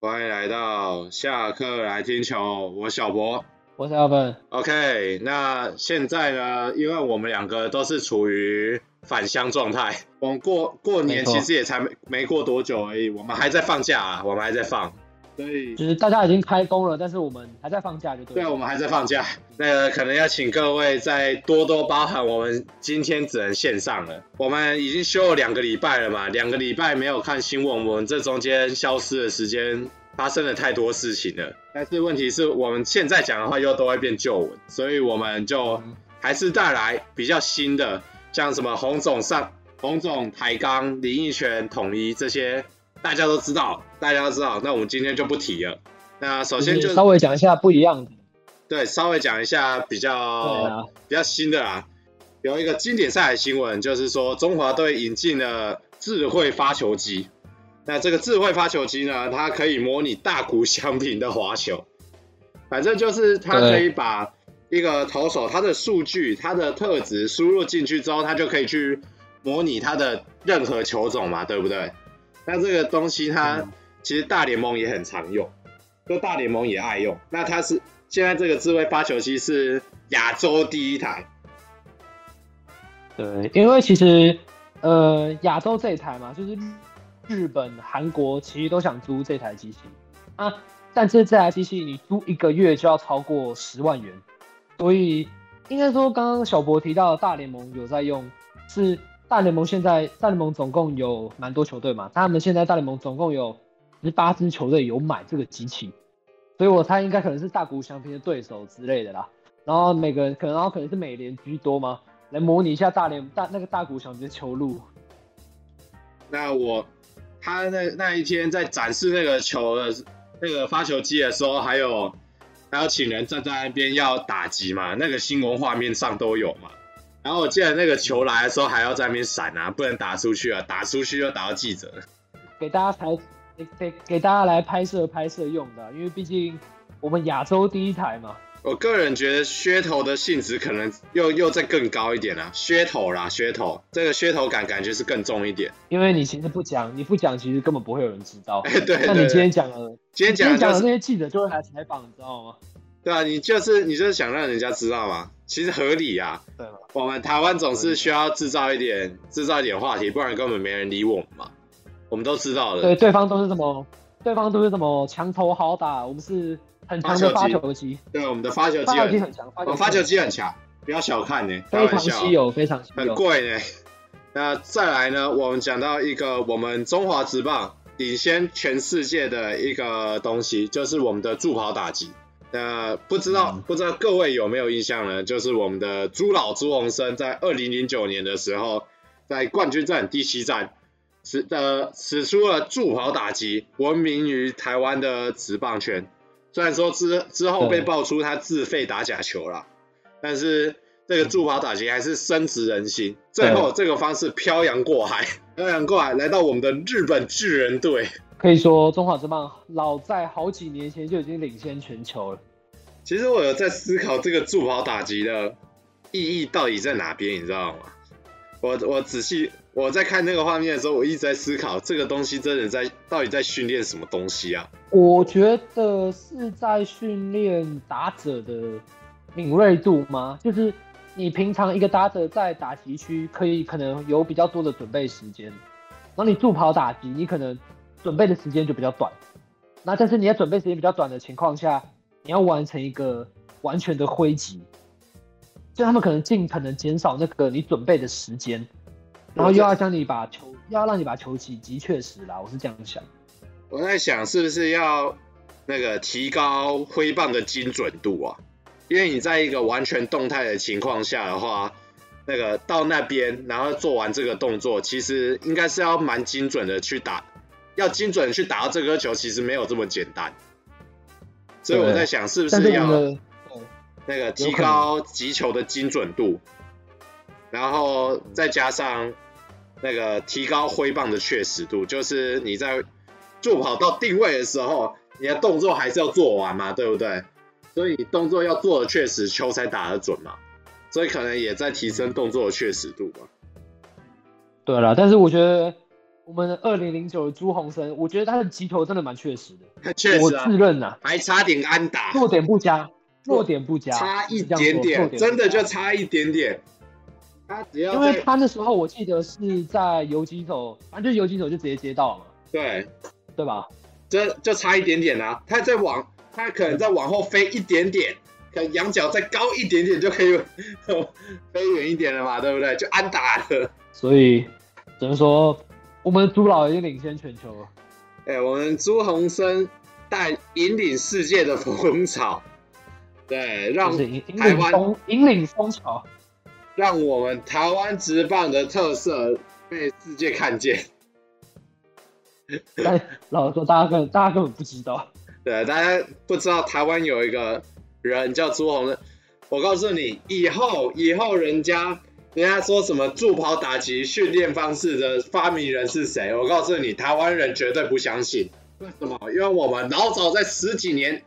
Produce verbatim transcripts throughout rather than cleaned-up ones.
欢迎来到下课来听球，我小博，我是 Alvin。OK， 那现在呢，因为我们两个都是处于返乡状态，我们过过年其实也才 没, 没过多久而已，我们还在放假啊，我们还在放，所以就是大家已经开工了，但是我们还在放假就对了。对啊，我们还在放假，那个可能要请各位再多多包涵，我们今天只能线上了，我们已经休了两个礼拜了嘛，两个礼拜没有看新闻，我们这中间消失的时间。发生了太多事情了，但是问题是我们现在讲的话又都会变旧闻，所以我们就还是带来比较新的，像什么洪总上、洪总台钢、林益全统一这些，大家都知道，大家都知道。那我们今天就不提了。那首先就稍微讲一下不一样的，对，稍微讲一下比较、啊、比较新的啦。有一个经典赛的新闻，就是说中华队引进了智慧发球机。那这个智慧发球机呢，它可以模拟大谷翔平的滑球，反正就是它可以把一个投手他的数据、他的特质输入进去之后，它就可以去模拟他的任何球种嘛，对不对？那这个东西它其实大联盟也很常用，就大联盟也爱用。那它是现在这个智慧发球机是亚洲第一台，对，因为其实呃亚洲这一台嘛，就是。日本、韩国其实都想租这台机器啊，但是这台机器你租一个月就要超过十万元，所以应该说，刚刚小博提到的大联盟有在用，是大联盟现在大联盟总共有蛮多球队嘛，他们现在大联盟总共有十八支球队有买这个机器，所以我猜应该可能是大谷翔平的对手之类的啦，然后每个人可能，然后可能是美联居多嘛，来模拟一下大联大那个大谷翔平的球路。那我。他 那, 那一天在展示那个球的那个发球机的时候，还有还有请人站在那边要打击嘛，那个新闻画面上都有嘛。然后我记得那个球来的时候还要在那边闪啊，不能打出去啊，打出去就打到记者。给大家拍，给给大家来拍摄拍摄用的，因为毕竟我们亚洲第一台嘛。我个人觉得噱头的性质可能又又再更高一点啦，噱头啦，噱头，这个噱头感感觉是更重一点。因为你其实不讲，你不讲，其实根本不会有人知道。欸、对, 對, 對，那你今天讲了，今天讲了、就是、那些记者就会来采访，你知道吗？对啊，你就是你就是想让人家知道嘛，其实合理啊。对嘛，我们台湾总是需要制造一点制造一点话题，不然根本没人理我们嘛。我们都知道了。对，对方都是这么，对方都是这么强投好打，我们是。很强的发球机，对，我们的发球机很强，我们发球机很强，不要小看呢、欸，非常稀有，非常稀有，很贵呢、欸。那再来呢，我们讲到一个我们中华职棒领先全世界的一个东西，就是我们的助跑打击。那不知道、嗯、不知道各位有没有印象呢？就是我们的朱老朱鸿生在二零零九年的时候，在冠军战第七战，使呃使出了助跑打击，闻名于台湾的职棒圈。虽然说 之, 之后被爆出他自费打假球啦，但是这个助跑打击还是深植人心。最后这个方式漂洋过海，漂洋过海来到我们的日本巨人队。可以说中华职棒老在好几年前就已经领先全球了。其实我有在思考这个助跑打击的意义到底在哪边，你知道吗？我我仔细我在看那个画面的时候，我一直在思考这个东西真的在到底在训练什么东西啊？我觉得是在训练打者的敏锐度吗？就是你平常一个打者在打击区可以可能有比较多的准备时间，然后你助跑打击，你可能准备的时间就比较短。那但是你在准备时间比较短的情况下，你要完成一个完全的挥击。所以他们可能尽可能减少那个你准备的时间，然后又要将你把球，要让你把球击击确实啦，我是这样想。我在想是不是要那个提高挥棒的精准度啊？因为你在一个完全动态的情况下的话，那个到那边然后做完这个动作，其实应该是要蛮精准的去打，要精准的去打到这颗球，其实没有这么简单。所以我在想是不是要。那个提高击球的精准度，然后再加上那个提高挥棒的确实度，就是你在助跑到定位的时候，你的动作还是要做完嘛，对不对？所以你动作要做的确实，球才打得准嘛。所以可能也在提升动作的确实度吧。对啦，但是我觉得我们的二零零九的朱鸿生，我觉得他的击球真的蛮确实的，确实、啊、我自认啊，还差点安打，弱点不佳，弱点不佳，差一点点，真的就差一点点。他只要因为他那时候我记得是在游击手，反正就游击手就直接接到了嘛，对对吧？这就差一点点啊，他在往他可能再往后飞一点点，可能仰角再高一点点就可以呵呵飞远一点了嘛，对不对？就安打了，所以只能说。我们朱老已经领先全球了，欸、我们朱鸿生带引领世界的风潮，对，让台湾引领风潮，让我们台湾职棒的特色被世界看见。但老实说，大家根本大家根本不知道，对，大家不知道台湾有一个人叫朱鸿生。我告诉你，以后以后人家。人家说什么助跑打击训练方式的发明人是谁？我告诉你，台湾人绝对不相信。为什么？因为我们老早在十几年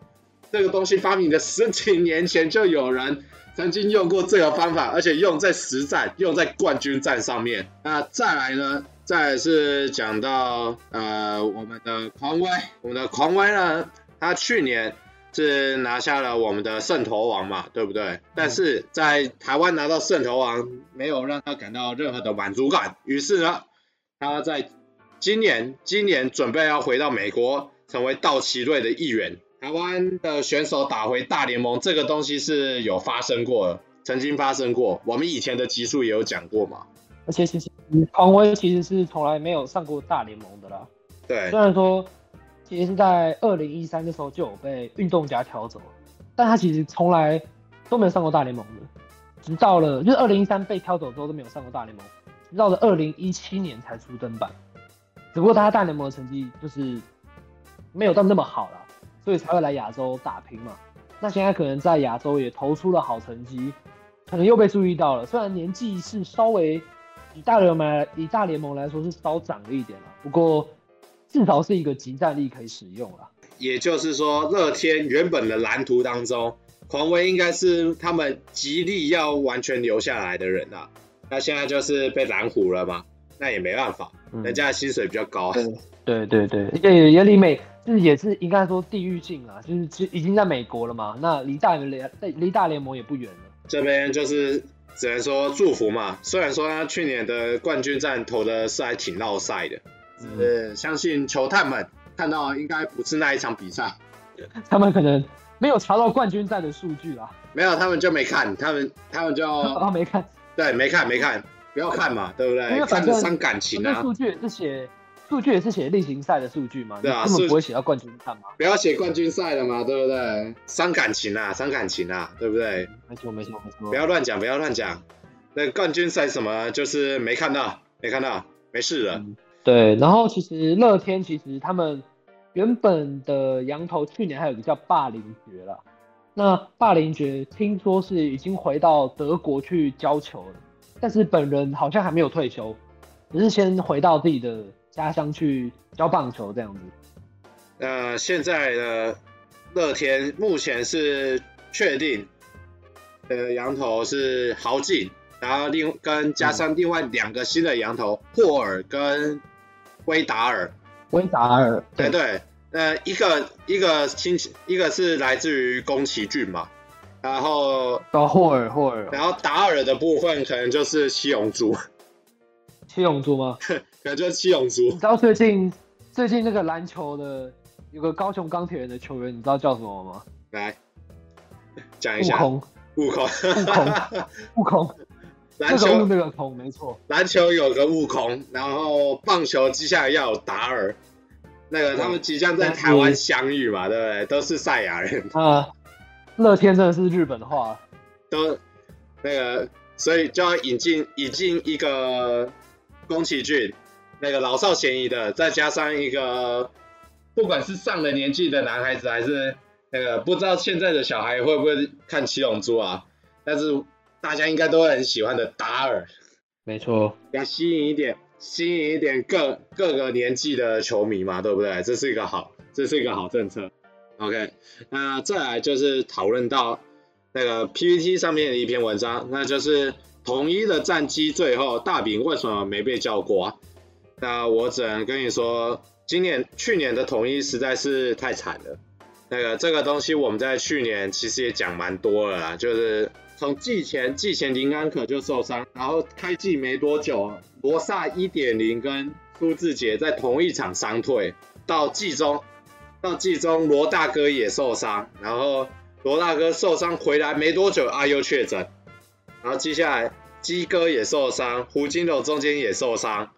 这个东西发明的十几年前就有人曾经用过这个方法，而且用在实战，用在冠军战上面。那再来呢？再来是讲到呃我们的狂威，我们的狂威呢，他去年。是拿下了我们的胜投王嘛，对不对？但是在台湾拿到胜投王，没有让他感到任何的满足感。于是呢，他在今年今年准备要回到美国，成为道奇队的一员。台湾的选手打回大联盟，这个东西是有发生过的，曾经发生过。我们以前的集数也有讲过嘛。而且其实狂威其实是从来没有上过大联盟的啦。对，虽然说。也是在二零一三的时候就有被运动家挑走，但他其实从来都没有上过大联盟的，直到了就是二零一三被挑走之后都没有上过大联盟，直到了二零一七年才出登板。只不过他大联盟的成绩就是没有到那么好啦，所以才会来亚洲打拼嘛。那现在可能在亚洲也投出了好成绩，可能又被注意到了。虽然年纪是稍微以大联盟以大联盟来说是稍长了一点啦，不过。至少是一个集战力可以使用啦。也就是说，乐天原本的蓝图当中，狂威应该是他们极力要完全留下来的人啦。那现在就是被蓝虎了嘛，那也没办法，嗯、人家的薪水比较高、啊。对对对，也也离美，就是也是应该说地域性啦，就是已经在美国了嘛，那离大离大联盟也不远了。这边就是只能说祝福嘛，虽然说他去年的冠军战投的是还挺落赛的。嗯、相信球探们看到应该不是那一场比赛，他们可能没有查到冠军战的数据啦。没有，他们就没看，他们他们就啊、哦、没看，对，没看没看，不要看嘛，对不对？看着伤感情啊。数据也是写，数据也是写例行赛的数据嘛，对啊，根本不会写到冠军战嘛。不要写冠军赛了嘛，对不对？伤感情啊，伤感情啊，对不对？没错没错没错，不要乱讲不要乱讲，那冠军赛什么就是没看到没看到，没事了。嗯对，然后其实乐天其实他们原本的洋投去年还有一个叫霸凌爵了，那霸凌爵听说是已经回到德国去教球了，但是本人好像还没有退休，只是先回到自己的家乡去教棒球这样子。呃，现在的乐天目前是确定的洋投是豪进，然后另跟加上另外两个新的洋投、嗯、霍尔跟。威达尔，威达尔，对对，呃，一个一个亲戚，一个是来自于宫崎骏嘛，然后到霍尔霍尔，然后达尔的部分可能就是七龙珠，七龙珠吗？可能就是七龙珠。你知道最近最近那个篮球的有个高雄钢铁人的球员，你知道叫什么吗？来讲一下，悟空，悟空，悟空，悟空。篮球那个空没错，篮球有个悟空，然后棒球接下来要有达尔，那个他们即将在台湾相遇嘛，对不对？都是赛亚人啊，乐天真的是日本话，都那个，所以就要引进引进一个宫崎骏，那个老少咸宜的，再加上一个不管是上了年纪的男孩子，还是那个不知道现在的小孩会不会看七龙珠啊，但是。大家应该都会很喜欢的达尔，没错，要吸引一点，吸引一点各各个年纪的球迷嘛，对不对？这是一个好，这是一个好政策。OK， 那再来就是讨论到那个 P P T 上面的一篇文章，那就是统一的战绩最后大饼为什么没被叫过啊？那我只能跟你说，今年去年的统一实在是太惨了。那个这个东西我们在去年其实也讲蛮多了啦，就是从季前季前林安可就受伤，然后开季没多久，罗萨 一点零 跟苏智杰在同一场伤退，到季中到季中罗大哥也受伤，然后罗大哥受伤回来没多久啊又确诊，然后接下来鸡哥也受伤，胡金龙中间也受伤，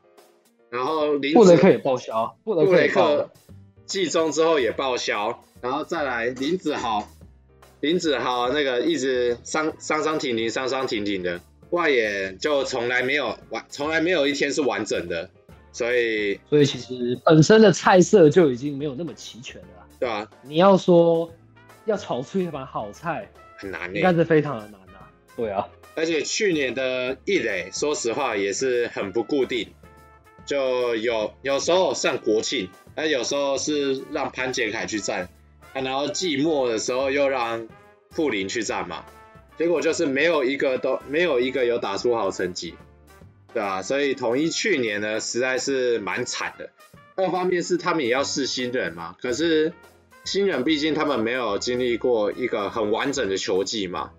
然后林布雷克也报销，布雷克季中之后也报销。然后再来林子豪，林子豪那个一直伤伤伤停停伤伤停停的，外野就从来没有完，从来没有一天是完整的，所以所以其实本身的菜色就已经没有那么齐全了啦，对啊，你要说要炒出一盘好菜很难、欸，应该是非常的难啊，对啊，而且去年的一垒说实话也是很不固定，就有有时候上国庆，但有时候是让潘杰凯去站。啊、然后季末的时候又让傅林去站嘛，结果就是没有一个都没有一个有打出好成绩，对吧、啊？所以统一去年呢实在是蛮惨的。二方面是他们也要试新人嘛，可是新人毕竟他们没有经历过一个很完整的球季嘛，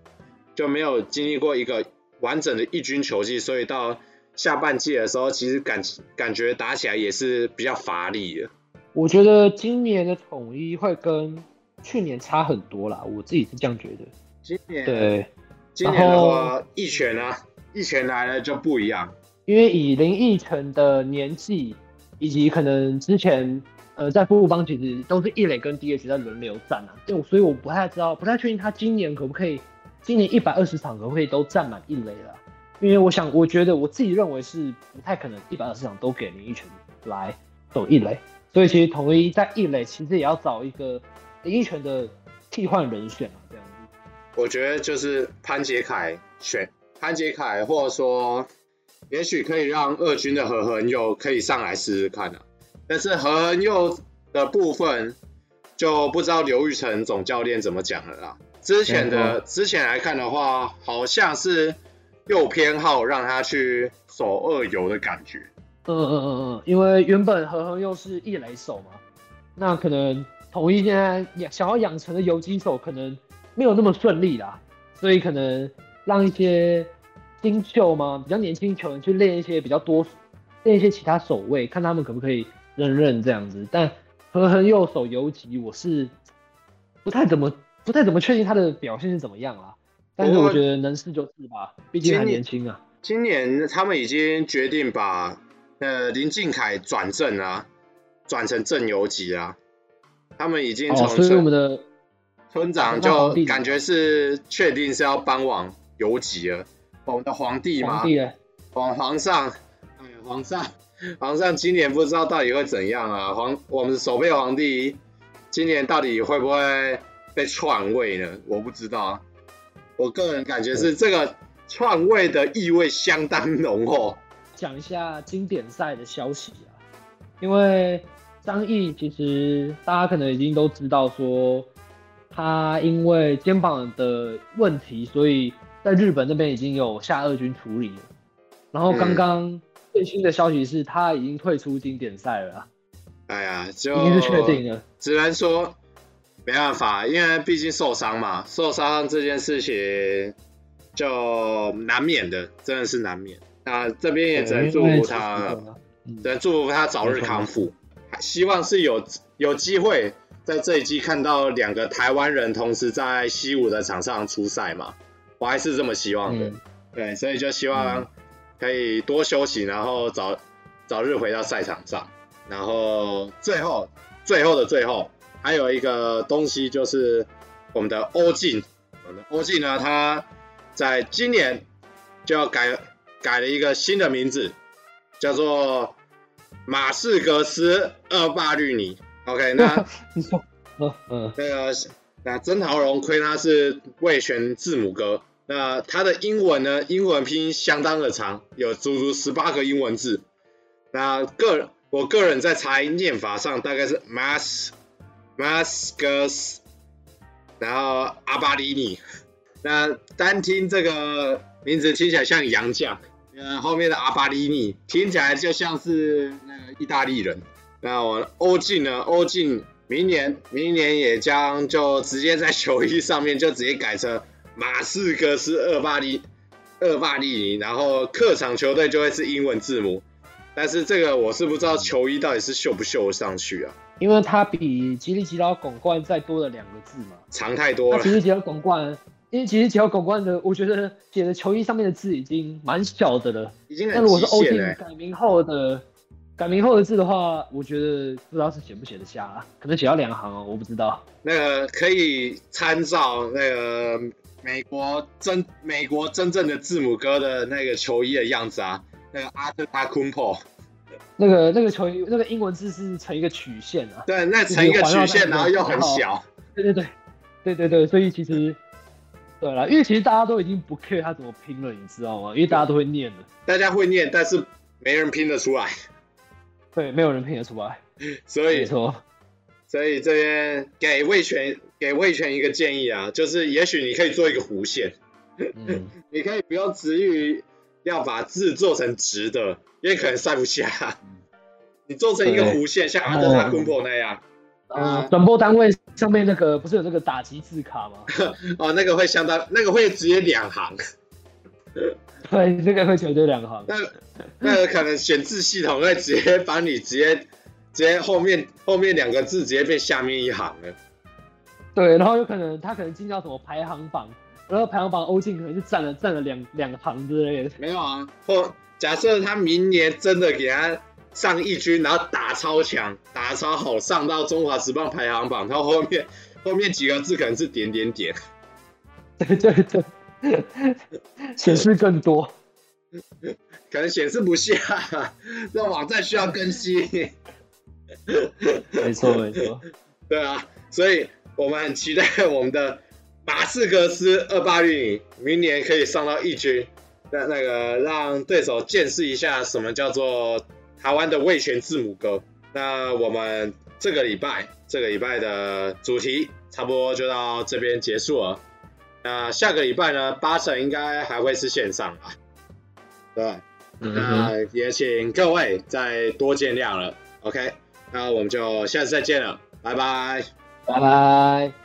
就没有经历过一个完整的一军球季，所以到下半季的时候其实感感觉打起来也是比较乏力的。我觉得今年的统一会跟去年差很多啦，我自己是这样觉得。今年对，今年的话一拳啊，一拳来了就不一样。因为以林奕晨的年纪，以及可能之前呃在富邦其实都是一垒跟 D H 在轮流站啊，所以我不太知道，不太确定他今年可不可以，今年一百二十场可不可以都站满一垒了、啊？因为我想，我觉得我自己认为是不太可能一百二十场都给林奕晨来走一垒。所以其实统一在一垒其实也要找一个林奕泉的替换人选啊，这样子。我觉得就是潘杰凯选潘杰凯，或者说也许可以让二军的何恒佑可以上来试试看啊。但是何恒佑的部分就不知道刘玉成总教练怎么讲了啦。之前的、嗯、之前来看的话，好像是又偏好让他去守二游的感觉。嗯嗯嗯嗯，因为原本何恒佑是一垒手嘛，那可能统一现在想要养成的游击手可能没有那么顺利啦，所以可能让一些新秀嘛，比较年轻球员去练一些比较多，练一些其他守卫，看他们可不可以认认这样子。但何恒佑守游击，我是不太怎么不太怎么确定他的表现是怎么样啦，但是我觉得能试就试吧，毕竟还年轻啊。今年他们已经决定把呃，林靖凯转正啊，转成正游击啊，他们已经从村、哦、我们的村长就感觉是确定是要搬往游击了。我们的皇帝嘛，皇帝耶，皇皇上，哎，皇上，皇上今年不知道到底会怎样啊。皇，我们守备皇帝今年到底会不会被篡位呢？我不知道，我个人感觉是这个篡位的意味相当浓厚。讲一下经典赛的消息啊，因为张毅其实大家可能已经都知道说他因为肩膀的问题，所以在日本那边已经有下二军处理了，然后刚刚最新的消息是他已经退出经典赛了、啊、哎呀就已经是确定了，只能说没办法，因为毕竟受伤嘛，受伤这件事情就难免的，真的是难免，那这边也只能祝福他了，只能祝福他早日康复。希望是有有机会在这一季看到两个台湾人同时在西武的场上出赛嘛，我还是这么希望的。嗯、对，所以就希望可以多休息，然后早早日回到赛场上。然后最后最后的最后，还有一个东西就是我们的欧进，我们的欧进呢，他在今年就要改。改了一个新的名字，叫做马士格斯厄巴律尼。OK， 那你说，嗯，那个那曾豪荣亏他是味全字母哥，那他的英文呢，英文拼音相当的长，有足足十八个英文字。那个我个人在猜念法上大概是 mas masgus， 然后阿巴里尼。那单听这个名字听起来像洋将。呃，后面的阿巴里尼听起来就像是那个意大利人。那我欧进呢？欧进明年明年也将就直接在球衣上面就直接改成马士哥斯厄巴利厄巴利尼，然后客场球队就会是英文字母。但是这个我是不知道球衣到底是绣不绣上去啊，因为它比吉利吉岛拱冠再多了两个字嘛，长太多了。吉利吉岛拱冠。因为其实乔拱冠的，我觉得写的球衣上面的字已经蛮小的了，已经很极限了欸。那如果是欧进改名后的改名后的字的话，我觉得不知道是写不写得下啊，可能写到两行哦，我不知道。那个可以参照那个美国真美国真正的字母哥的那个球衣的样子啊，那个阿特塔昆普，那个那个球衣那个英文字是成一个曲线啊，对，那成一个曲线，然后又很小。对对对对对对，所以其实。对啦，因为其实大家都已经不 care 他怎么拼了，你知道吗？因为大家都会念了，大家会念，但是没人拼得出来。对，没有人拼得出来。所以，没错。所以这边给魏权给魏权一个建议啊，就是也许你可以做一个弧线，嗯、你可以不用执于要把字做成直的，因为可能塞不下。嗯、你做成一个弧线，像阿德拉昆波那样。嗯呃，转播单位上面那个不是有那个打击字卡吗？哦，那个会相当，那个会直接两行。对，那个会直接两行。那那个可能选字系统会直接帮你直接直接后面后面两个字直接变下面一行了。对，然后有可能他可能进到什么排行榜，然后排行榜欧进可能就占了占了两两行之类的。没有啊，或假设他明年真的给他。上一军，然后打超强，打超好，上到中华职棒排行榜，然后后面后面几个字可能是点点点，对对对，显示更多，可能显示不下，那网站需要更新，没错没错，对啊，所以我们很期待我们的马士哥斯厄巴利尼明年可以上到一军，那那个让对手见识一下什么叫做。台湾的味全字母哥，那我们这个礼拜这个礼拜的主题差不多就到这边结束了。那下个礼拜呢，八成应该还会是线上吧？对，那也请各位再多见谅了。OK， 那我们就下次再见了，拜拜，拜拜。